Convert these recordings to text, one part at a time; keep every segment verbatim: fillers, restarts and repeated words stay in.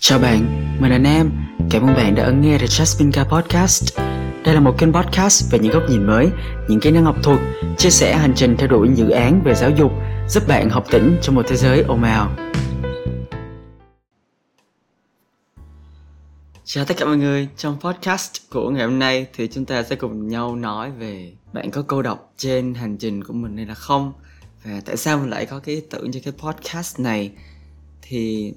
Chào bạn, mình là Nam. Cảm ơn bạn đã ấn nghe The Jaspinka Podcast. Đây là một kênh podcast về những góc nhìn mới, những kỹ năng học thuật, chia sẻ hành trình theo đuổi dự án về giáo dục, giúp bạn học tỉnh trong một thế giới ồn ào. Chào tất cả mọi người, trong podcast của ngày hôm nay thì chúng ta sẽ cùng nhau nói về bạn có cô độc trên hành trình của mình hay là không, và tại sao mình lại có cái ý tưởng cho cái podcast này. Thì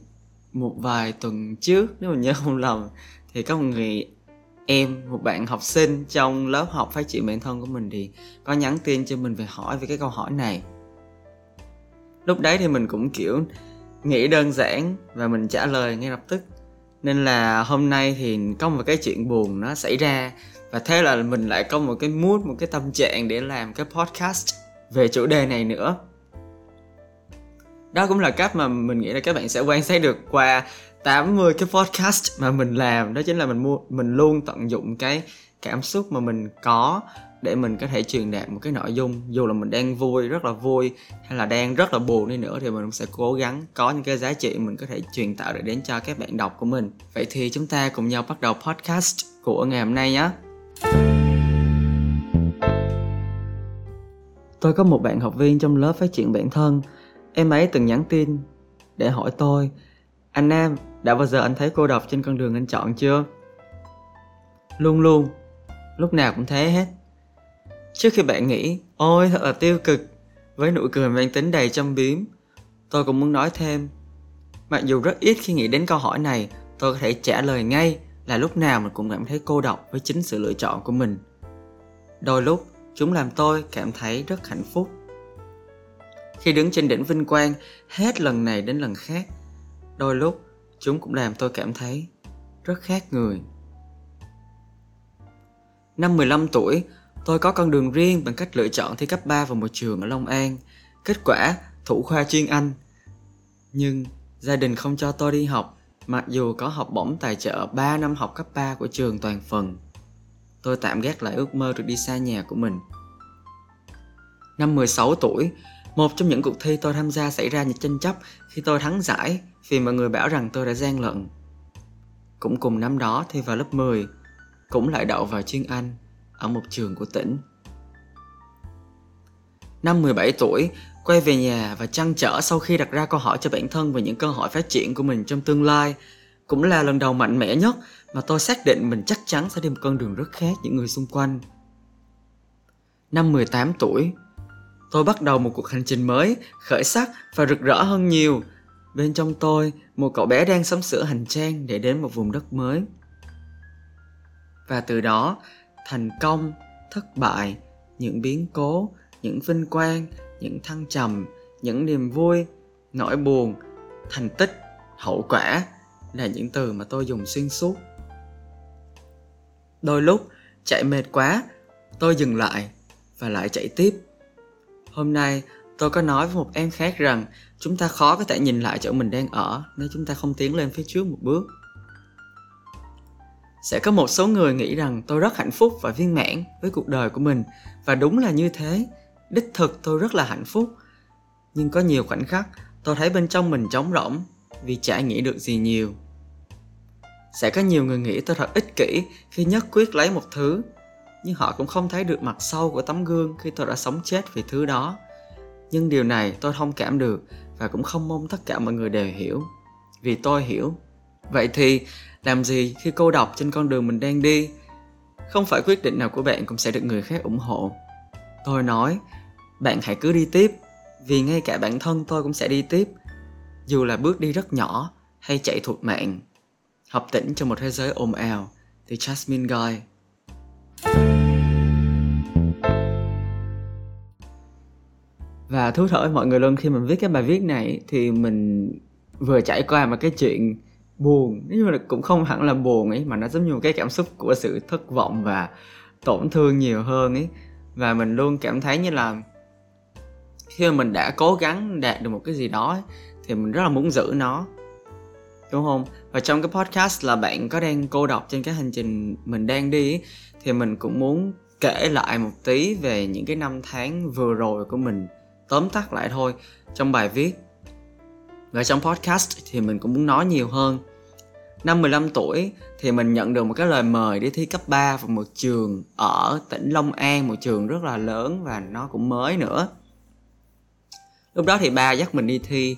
một vài tuần trước, nếu mình nhớ không lầm, thì có một người em, một bạn học sinh trong lớp học phát triển bản thân của mình thì có nhắn tin cho mình về hỏi về cái câu hỏi này. Lúc đấy thì mình cũng kiểu nghĩ đơn giản và mình trả lời ngay lập tức. Nên là hôm nay thì có một cái chuyện buồn nó xảy ra, và thế là mình lại có một cái mood, một cái tâm trạng để làm cái podcast về chủ đề này nữa. Đó cũng là cách mà mình nghĩ là các bạn sẽ quan sát được qua tám mươi cái podcast mà mình làm. Đó chính là mình mua, mình luôn tận dụng cái cảm xúc mà mình có để mình có thể truyền đạt một cái nội dung. Dù là mình đang vui, rất là vui, hay là đang rất là buồn đi nữa, thì mình cũng sẽ cố gắng có những cái giá trị mình có thể truyền tải được đến cho các bạn đọc của mình. Vậy thì chúng ta cùng nhau bắt đầu podcast của ngày hôm nay nhé. Tôi có một bạn học viên trong lớp phát triển bản thân. Em ấy từng nhắn tin để hỏi tôi: anh Nam, đã bao giờ anh thấy cô độc trên con đường anh chọn chưa? Luôn luôn, lúc nào cũng thế hết. Trước khi bạn nghĩ, ôi thật là tiêu cực, với nụ cười mang tính đầy châm biếm, tôi cũng muốn nói thêm, mặc dù rất ít khi nghĩ đến câu hỏi này, tôi có thể trả lời ngay là lúc nào mình cũng cảm thấy cô độc với chính sự lựa chọn của mình. Đôi lúc, chúng làm tôi cảm thấy rất hạnh phúc. Khi đứng trên đỉnh vinh quang, hết lần này đến lần khác, đôi lúc chúng cũng làm tôi cảm thấy rất khác người. Năm mười lăm tuổi, tôi có con đường riêng bằng cách lựa chọn thi cấp ba vào một trường ở Long An. Kết quả, thủ khoa chuyên Anh. Nhưng gia đình không cho tôi đi học, mặc dù có học bổng tài trợ ba năm học cấp ba của trường toàn phần. Tôi tạm gác lại ước mơ được đi xa nhà của mình. Năm mười sáu tuổi, một trong những cuộc thi tôi tham gia xảy ra những tranh chấp khi tôi thắng giải vì mọi người bảo rằng tôi đã gian lận. Cũng cùng năm đó thi vào lớp mười, cũng lại đậu vào chuyên Anh ở một trường của tỉnh. Năm mười bảy tuổi, quay về nhà và trăn trở sau khi đặt ra câu hỏi cho bản thân về những cơ hội phát triển của mình trong tương lai. Cũng là lần đầu mạnh mẽ nhất mà tôi xác định mình chắc chắn sẽ đi một con đường rất khác những người xung quanh. Năm mười tám tuổi, tôi bắt đầu một cuộc hành trình mới, khởi sắc và rực rỡ hơn nhiều. Bên trong tôi, một cậu bé đang sắm sửa hành trang để đến một vùng đất mới. Và từ đó, thành công, thất bại, những biến cố, những vinh quang, những thăng trầm, những niềm vui, nỗi buồn, thành tích, hậu quả là những từ mà tôi dùng xuyên suốt. Đôi lúc, chạy mệt quá, tôi dừng lại và lại chạy tiếp. Hôm nay, tôi có nói với một em khác rằng chúng ta khó có thể nhìn lại chỗ mình đang ở nếu chúng ta không tiến lên phía trước một bước. Sẽ có một số người nghĩ rằng tôi rất hạnh phúc và viên mãn với cuộc đời của mình, và đúng là như thế, đích thực tôi rất là hạnh phúc. Nhưng có nhiều khoảnh khắc tôi thấy bên trong mình trống rỗng vì chả nghĩ được gì nhiều. Sẽ có nhiều người nghĩ tôi thật ích kỷ khi nhất quyết lấy một thứ, nhưng họ cũng không thấy được mặt sau của tấm gương khi tôi đã sống chết vì thứ đó. Nhưng điều này tôi thông cảm được và cũng không mong tất cả mọi người đều hiểu, vì tôi hiểu. Vậy thì làm gì khi cô độc trên con đường mình đang đi? Không phải quyết định nào của bạn cũng sẽ được người khác ủng hộ. Tôi nói, bạn hãy cứ đi tiếp, vì ngay cả bản thân tôi cũng sẽ đi tiếp, dù là bước đi rất nhỏ hay chạy thục mạng. Học tỉnh trong một thế giới ồn ào, từ Jasmine Guy. Và thú thật với mọi người luôn, khi mình viết cái bài viết này thì mình vừa trải qua một cái chuyện buồn, nhưng mà cũng không hẳn là buồn ấy, mà nó giống như một cái cảm xúc của sự thất vọng và tổn thương nhiều hơn ấy. Và mình luôn cảm thấy như là khi mà mình đã cố gắng đạt được một cái gì đó ấy, thì mình rất là muốn giữ nó, đúng không? Và trong cái podcast là bạn có đang cô độc trên cái hành trình mình đang đi ấy, thì mình cũng muốn kể lại một tí về những cái năm tháng vừa rồi của mình, tóm tắt lại thôi trong bài viết. Và trong podcast thì mình cũng muốn nói nhiều hơn Năm mười lăm tuổi thì mình nhận được một cái lời mời đi thi cấp ba vào một trường ở tỉnh Long An, một trường rất là lớn và nó cũng mới nữa. Lúc đó thì ba dắt mình đi thi,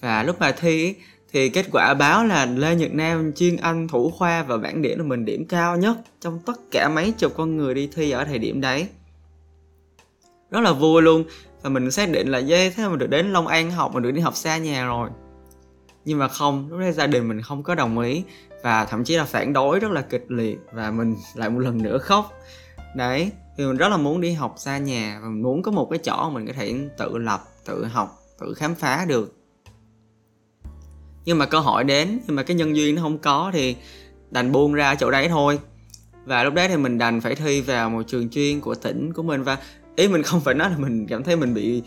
và lúc mà thi thì kết quả báo là Lê Nhật Nam chuyên Anh thủ khoa và bảng điểm là mình điểm cao nhất trong tất cả mấy chục con người đi thi ở thời điểm đấy. Rất là vui luôn, và mình xác định là yeah, thế mình được đến Long An học, mình được đi học xa nhà rồi. Nhưng mà không, lúc đó gia đình mình không có đồng ý và thậm chí là phản đối rất là kịch liệt, và mình lại một lần nữa khóc. Đấy, thì mình rất là muốn đi học xa nhà và mình muốn có một cái chỗ mình có thể tự lập, tự học, tự khám phá được. Nhưng mà cơ hội đến, nhưng mà cái nhân duyên nó không có thì đành buông ra ở chỗ đấy thôi. Và lúc đấy thì mình đành phải thi vào một trường chuyên của tỉnh của mình, và ý mình không phải nói là mình cảm thấy mình bị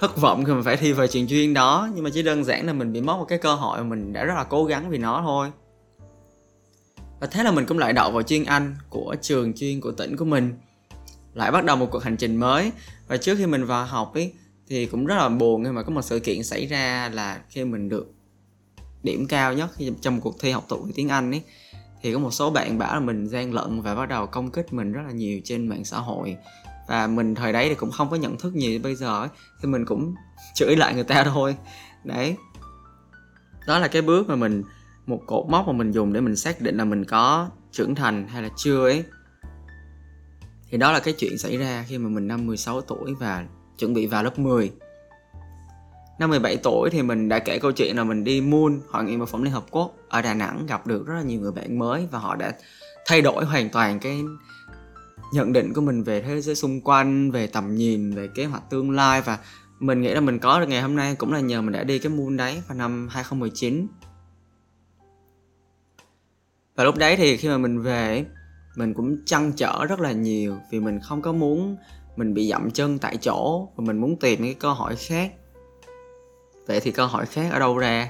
thất vọng khi mà phải thi vào trường chuyên đó, nhưng mà chỉ đơn giản là mình bị mất một cái cơ hội mà mình đã rất là cố gắng vì nó thôi. Và thế là mình cũng lại đậu vào chuyên Anh của trường chuyên của tỉnh của mình, lại bắt đầu một cuộc hành trình mới. Và trước khi mình vào học ấy thì cũng rất là buồn khi mà có một sự kiện xảy ra là khi mình được điểm cao nhất trong một cuộc thi học thuộc tiếng Anh ấy, thì có một số bạn bảo là mình gian lận và bắt đầu công kích mình rất là nhiều trên mạng xã hội. Và mình thời đấy thì cũng không có nhận thức nhiều như bây giờ ấy, thì mình cũng chửi lại người ta thôi. Đấy, đó là cái bước mà mình, một cột mốc mà mình dùng để mình xác định là mình có trưởng thành hay là chưa ấy. Thì đó là cái chuyện xảy ra khi mà mình năm mười sáu tuổi và chuẩn bị vào lớp mười. Năm mười bảy tuổi thì mình đã kể câu chuyện là mình đi Moon, Hội nghị Mô phỏng Liên Hợp Quốc ở Đà Nẵng, gặp được rất là nhiều người bạn mới và họ đã thay đổi hoàn toàn cái nhận định của mình về thế giới xung quanh, về tầm nhìn, về kế hoạch tương lai. Và mình nghĩ là mình có được ngày hôm nay cũng là nhờ mình đã đi cái Moon đấy vào năm hai không một chín. Và lúc đấy thì khi mà mình về, mình cũng trăn trở rất là nhiều vì mình không có muốn mình bị dậm chân tại chỗ và mình muốn tìm cái cơ hội khác. Vậy thì cơ hội khác ở đâu ra,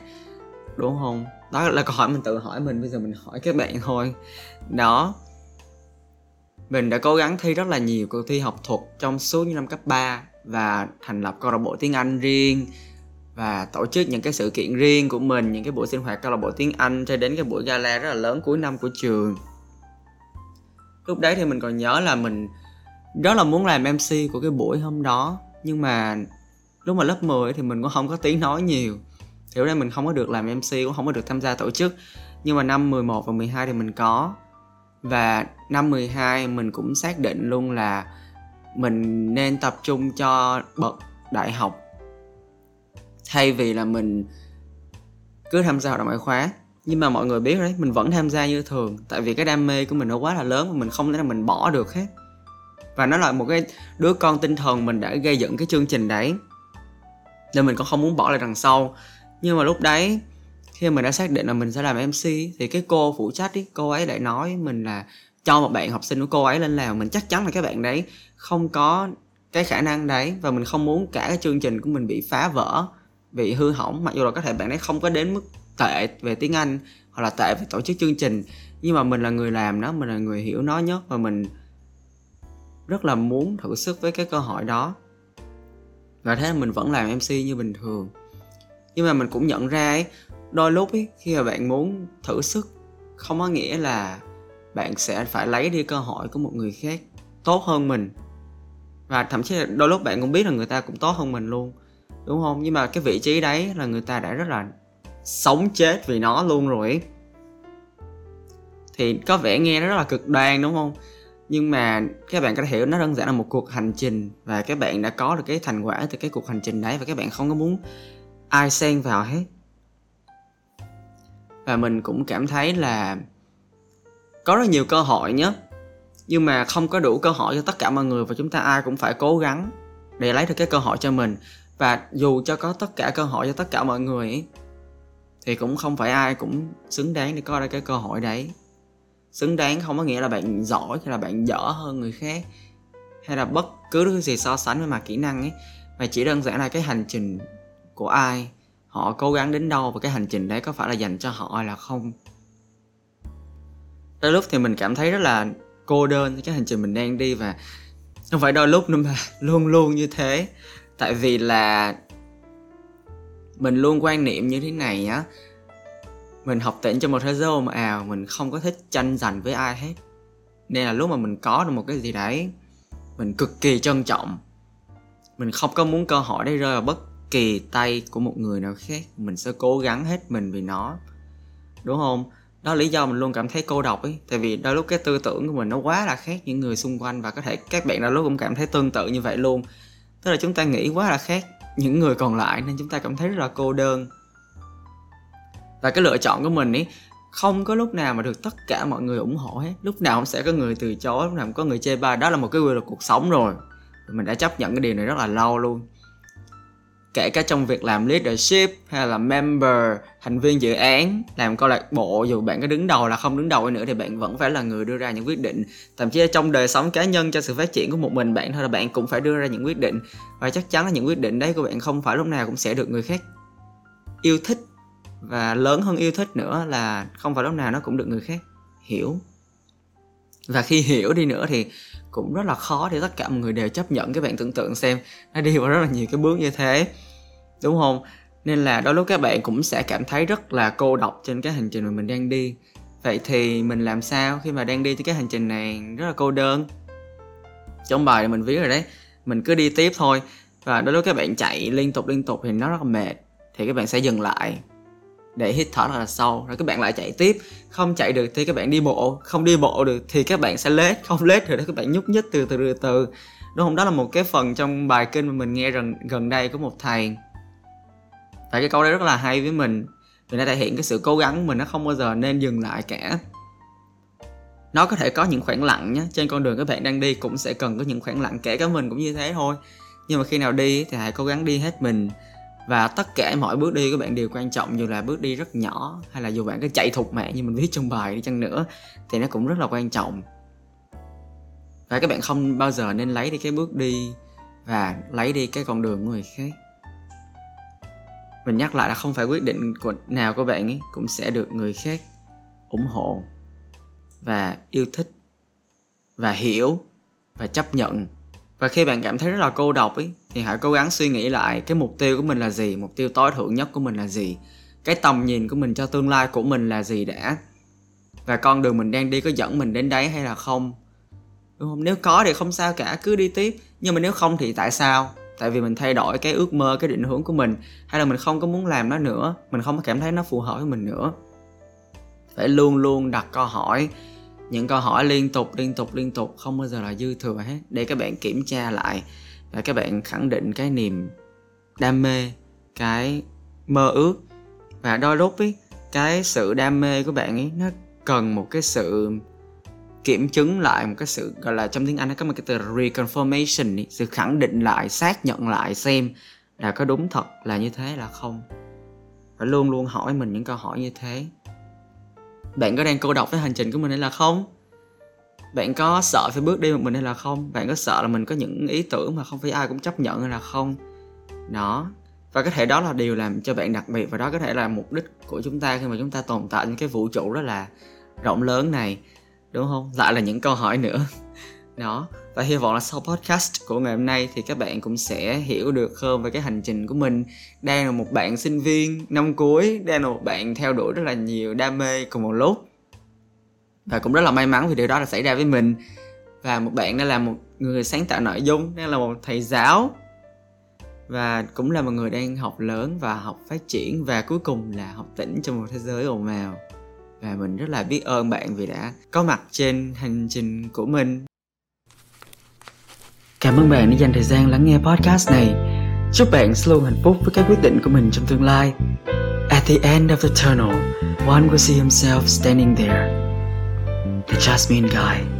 đúng không? Đó là câu hỏi mình tự hỏi mình, bây giờ mình hỏi các bạn thôi. Đó, mình đã cố gắng thi rất là nhiều cuộc thi học thuật trong suốt những năm cấp ba và thành lập câu lạc bộ tiếng Anh riêng và tổ chức những cái sự kiện riêng của mình, những cái buổi sinh hoạt câu lạc bộ tiếng Anh cho đến cái buổi gala rất là lớn cuối năm của trường. Lúc đấy thì mình còn nhớ là mình rất là muốn làm em xê của cái buổi hôm đó, nhưng mà lúc mà lớp mười thì mình cũng không có tiếng nói nhiều, thì lúc đấy mình không có được làm em xê, cũng không có được tham gia tổ chức. Nhưng mà năm mười một và mười hai thì mình có. Và năm mười hai mình cũng xác định luôn là mình nên tập trung cho bậc đại học thay vì là mình cứ tham gia hoạt động ngoại khóa. Nhưng mà mọi người biết đấy, mình vẫn tham gia như thường, tại vì cái đam mê của mình nó quá là lớn và mình không thể nào mình bỏ được hết. Và nó là một cái đứa con tinh thần, mình đã gây dựng cái chương trình đấy nên mình cũng không muốn bỏ lại đằng sau. Nhưng mà lúc đấy khi mình đã xác định là mình sẽ làm em xê thì cái cô phụ trách ý, cô ấy lại nói mình là cho một bạn học sinh của cô ấy lên làm. Mình chắc chắn là các bạn đấy không có cái khả năng đấy và mình không muốn cả cái chương trình của mình bị phá vỡ, bị hư hỏng. Mặc dù là có thể bạn đấy không có đến mức tệ về tiếng Anh hoặc là tệ về tổ chức chương trình, nhưng mà mình là người làm nó, mình là người hiểu nó nhất và mình rất là muốn thử sức với cái cơ hội đó. Và thế là mình vẫn làm em xê như bình thường. Nhưng mà mình cũng nhận ra ấy, đôi lúc ấy, khi mà bạn muốn thử sức không có nghĩa là bạn sẽ phải lấy đi cơ hội của một người khác tốt hơn mình. Và thậm chí là đôi lúc bạn cũng biết là người ta cũng tốt hơn mình luôn, đúng không? Nhưng mà cái vị trí đấy là người ta đã rất là sống chết vì nó luôn rồi ấy. Thì có vẻ nghe nó rất là cực đoan, đúng không? Nhưng mà các bạn có thể hiểu nó đơn giản là một cuộc hành trình và các bạn đã có được cái thành quả từ cái cuộc hành trình đấy và các bạn không có muốn ai xen vào hết. Và mình cũng cảm thấy là có rất nhiều cơ hội nhé, nhưng mà không có đủ cơ hội cho tất cả mọi người và chúng ta ai cũng phải cố gắng để lấy được cái cơ hội cho mình. Và dù cho có tất cả cơ hội cho tất cả mọi người ấy, thì cũng không phải ai cũng xứng đáng để có được cái cơ hội đấy. Xứng đáng không có nghĩa là bạn giỏi hay là bạn dở hơn người khác hay là bất cứ thứ gì so sánh với mặt kỹ năng ấy, mà chỉ đơn giản là cái hành trình của ai, họ cố gắng đến đâu và cái hành trình đấy có phải là dành cho họ hay là không. Đôi lúc thì mình cảm thấy rất là cô đơn cái hành trình mình đang đi, và không phải đôi lúc nữa mà luôn luôn như thế. Tại vì là mình luôn quan niệm như thế này á, mình học tỉnh trong một thế giới ồn ào, mình không có thích tranh giành với ai hết. Nên là lúc mà mình có được một cái gì đấy, mình cực kỳ trân trọng. Mình không có muốn cơ hội đấy rơi vào bất kỳ tay của một người nào khác. Mình sẽ cố gắng hết mình vì nó, đúng không? Đó là lý do mình luôn cảm thấy cô độc ấy. Tại vì đôi lúc cái tư tưởng của mình nó quá là khác những người xung quanh. Và có thể các bạn đôi lúc cũng cảm thấy tương tự như vậy luôn. Tức là chúng ta nghĩ quá là khác những người còn lại, nên chúng ta cảm thấy rất là cô đơn. Và cái lựa chọn của mình ấy không có lúc nào mà được tất cả mọi người ủng hộ hết. Lúc nào cũng sẽ có người từ chối, lúc nào cũng có người chê bai. Đó là một cái quy luật cuộc sống rồi. Mình đã chấp nhận cái điều này rất là lâu luôn. Kể cả trong việc làm leadership hay là member, thành viên dự án, làm câu lạc bộ, dù bạn có đứng đầu là không đứng đầu nữa thì bạn vẫn phải là người đưa ra những quyết định. Thậm chí trong đời sống cá nhân, cho sự phát triển của một mình bạn thôi là bạn cũng phải đưa ra những quyết định. Và chắc chắn là những quyết định đấy của bạn không phải lúc nào cũng sẽ được người khác yêu thích. Và lớn hơn yêu thích nữa là không phải lúc nào nó cũng được người khác hiểu. Và khi hiểu đi nữa thì cũng rất là khó để tất cả mọi người đều chấp nhận. Các bạn tưởng tượng xem, nó đi vào rất là nhiều cái bước như thế, đúng không? Nên là đôi lúc các bạn cũng sẽ cảm thấy rất là cô độc trên cái hành trình mà mình đang đi. Vậy thì mình làm sao khi mà đang đi trên cái hành trình này rất là cô đơn? Trong bài mình viết rồi đấy, mình cứ đi tiếp thôi. Và đôi lúc các bạn chạy liên tục liên tục thì nó rất là mệt. Thì các bạn sẽ dừng lại để hít thở thật là sâu, rồi các bạn lại chạy tiếp. Không chạy được thì các bạn đi bộ, không đi bộ được thì các bạn sẽ lết, không lết được thì các bạn nhúc nhích từ từ từ từ, đúng không? Đó là một cái phần trong bài kinh mà mình nghe gần, gần đây của một thầy. Tại cái câu đấy rất là hay với mình. Mình đã thể hiện cái sự cố gắng của mình, nó không bao giờ nên dừng lại cả. Nó có thể có những khoảng lặng nhé, trên con đường các bạn đang đi cũng sẽ cần có những khoảng lặng, kể cả mình cũng như thế thôi. Nhưng mà khi nào đi thì hãy cố gắng đi hết mình. Và tất cả mọi bước đi của bạn đều quan trọng, dù là bước đi rất nhỏ hay là dù bạn có chạy thục mạng như mình viết trong bài đi chăng nữa thì nó cũng rất là quan trọng. Và các bạn không bao giờ nên lấy đi cái bước đi và lấy đi cái con đường của người khác. Mình nhắc lại là không phải quyết định nào của bạn ấy cũng sẽ được người khác ủng hộ và yêu thích và hiểu và chấp nhận. Và khi bạn cảm thấy rất là cô độc ấy, thì hãy cố gắng suy nghĩ lại cái mục tiêu của mình là gì, mục tiêu tối thượng nhất của mình là gì, cái tầm nhìn của mình cho tương lai của mình là gì đã. Và con đường mình đang đi có dẫn mình đến đấy hay là không, đúng không? Nếu có thì không sao cả, cứ đi tiếp. Nhưng mà nếu không thì tại sao? Tại vì mình thay đổi cái ước mơ, cái định hướng của mình, hay là mình không có muốn làm nó nữa, mình không có cảm thấy nó phù hợp với mình nữa. Phải luôn luôn đặt câu hỏi, những câu hỏi liên tục liên tục liên tục, không bao giờ là dư thừa hết, để các bạn kiểm tra lại và các bạn khẳng định cái niềm đam mê, cái mơ ước. Và đôi lúc ấy, cái sự đam mê của bạn ấy nó cần một cái sự kiểm chứng lại, một cái sự gọi là trong tiếng Anh nó có một cái từ reconfirmation ấy, sự khẳng định lại, xác nhận lại xem là có đúng thật là như thế là không. Phải luôn luôn hỏi mình những câu hỏi như thế. Bạn có đang cô độc với hành trình của mình hay là không? Bạn có sợ phải bước đi một mình hay là không? Bạn có sợ là mình có những ý tưởng mà không phải ai cũng chấp nhận hay là không? Đó. Và có thể đó là điều làm cho bạn đặc biệt. Và đó có thể là mục đích của chúng ta khi mà chúng ta tồn tại những cái vũ trụ rất là rộng lớn này, đúng không? Lại là những câu hỏi nữa. Đó. Và hy vọng là sau podcast của ngày hôm nay thì các bạn cũng sẽ hiểu được hơn về cái hành trình của mình. Đang là một bạn sinh viên năm cuối, đang là một bạn theo đuổi rất là nhiều đam mê cùng một lúc. Và cũng rất là may mắn vì điều đó đã xảy ra với mình. Và một bạn đã là một người sáng tạo nội dung, đang là một thầy giáo, và cũng là một người đang học lớn và học phát triển, và cuối cùng là học tỉnh trong một thế giới ồn ào. Và mình rất là biết ơn bạn vì đã có mặt trên hành trình của mình. Cảm ơn bạn đã dành thời gian lắng nghe podcast này. Chúc bạn sẽ luôn hạnh phúc với các quyết định của mình trong tương lai. At the end of the tunnel, one will see himself standing there. The Jasmine Guy.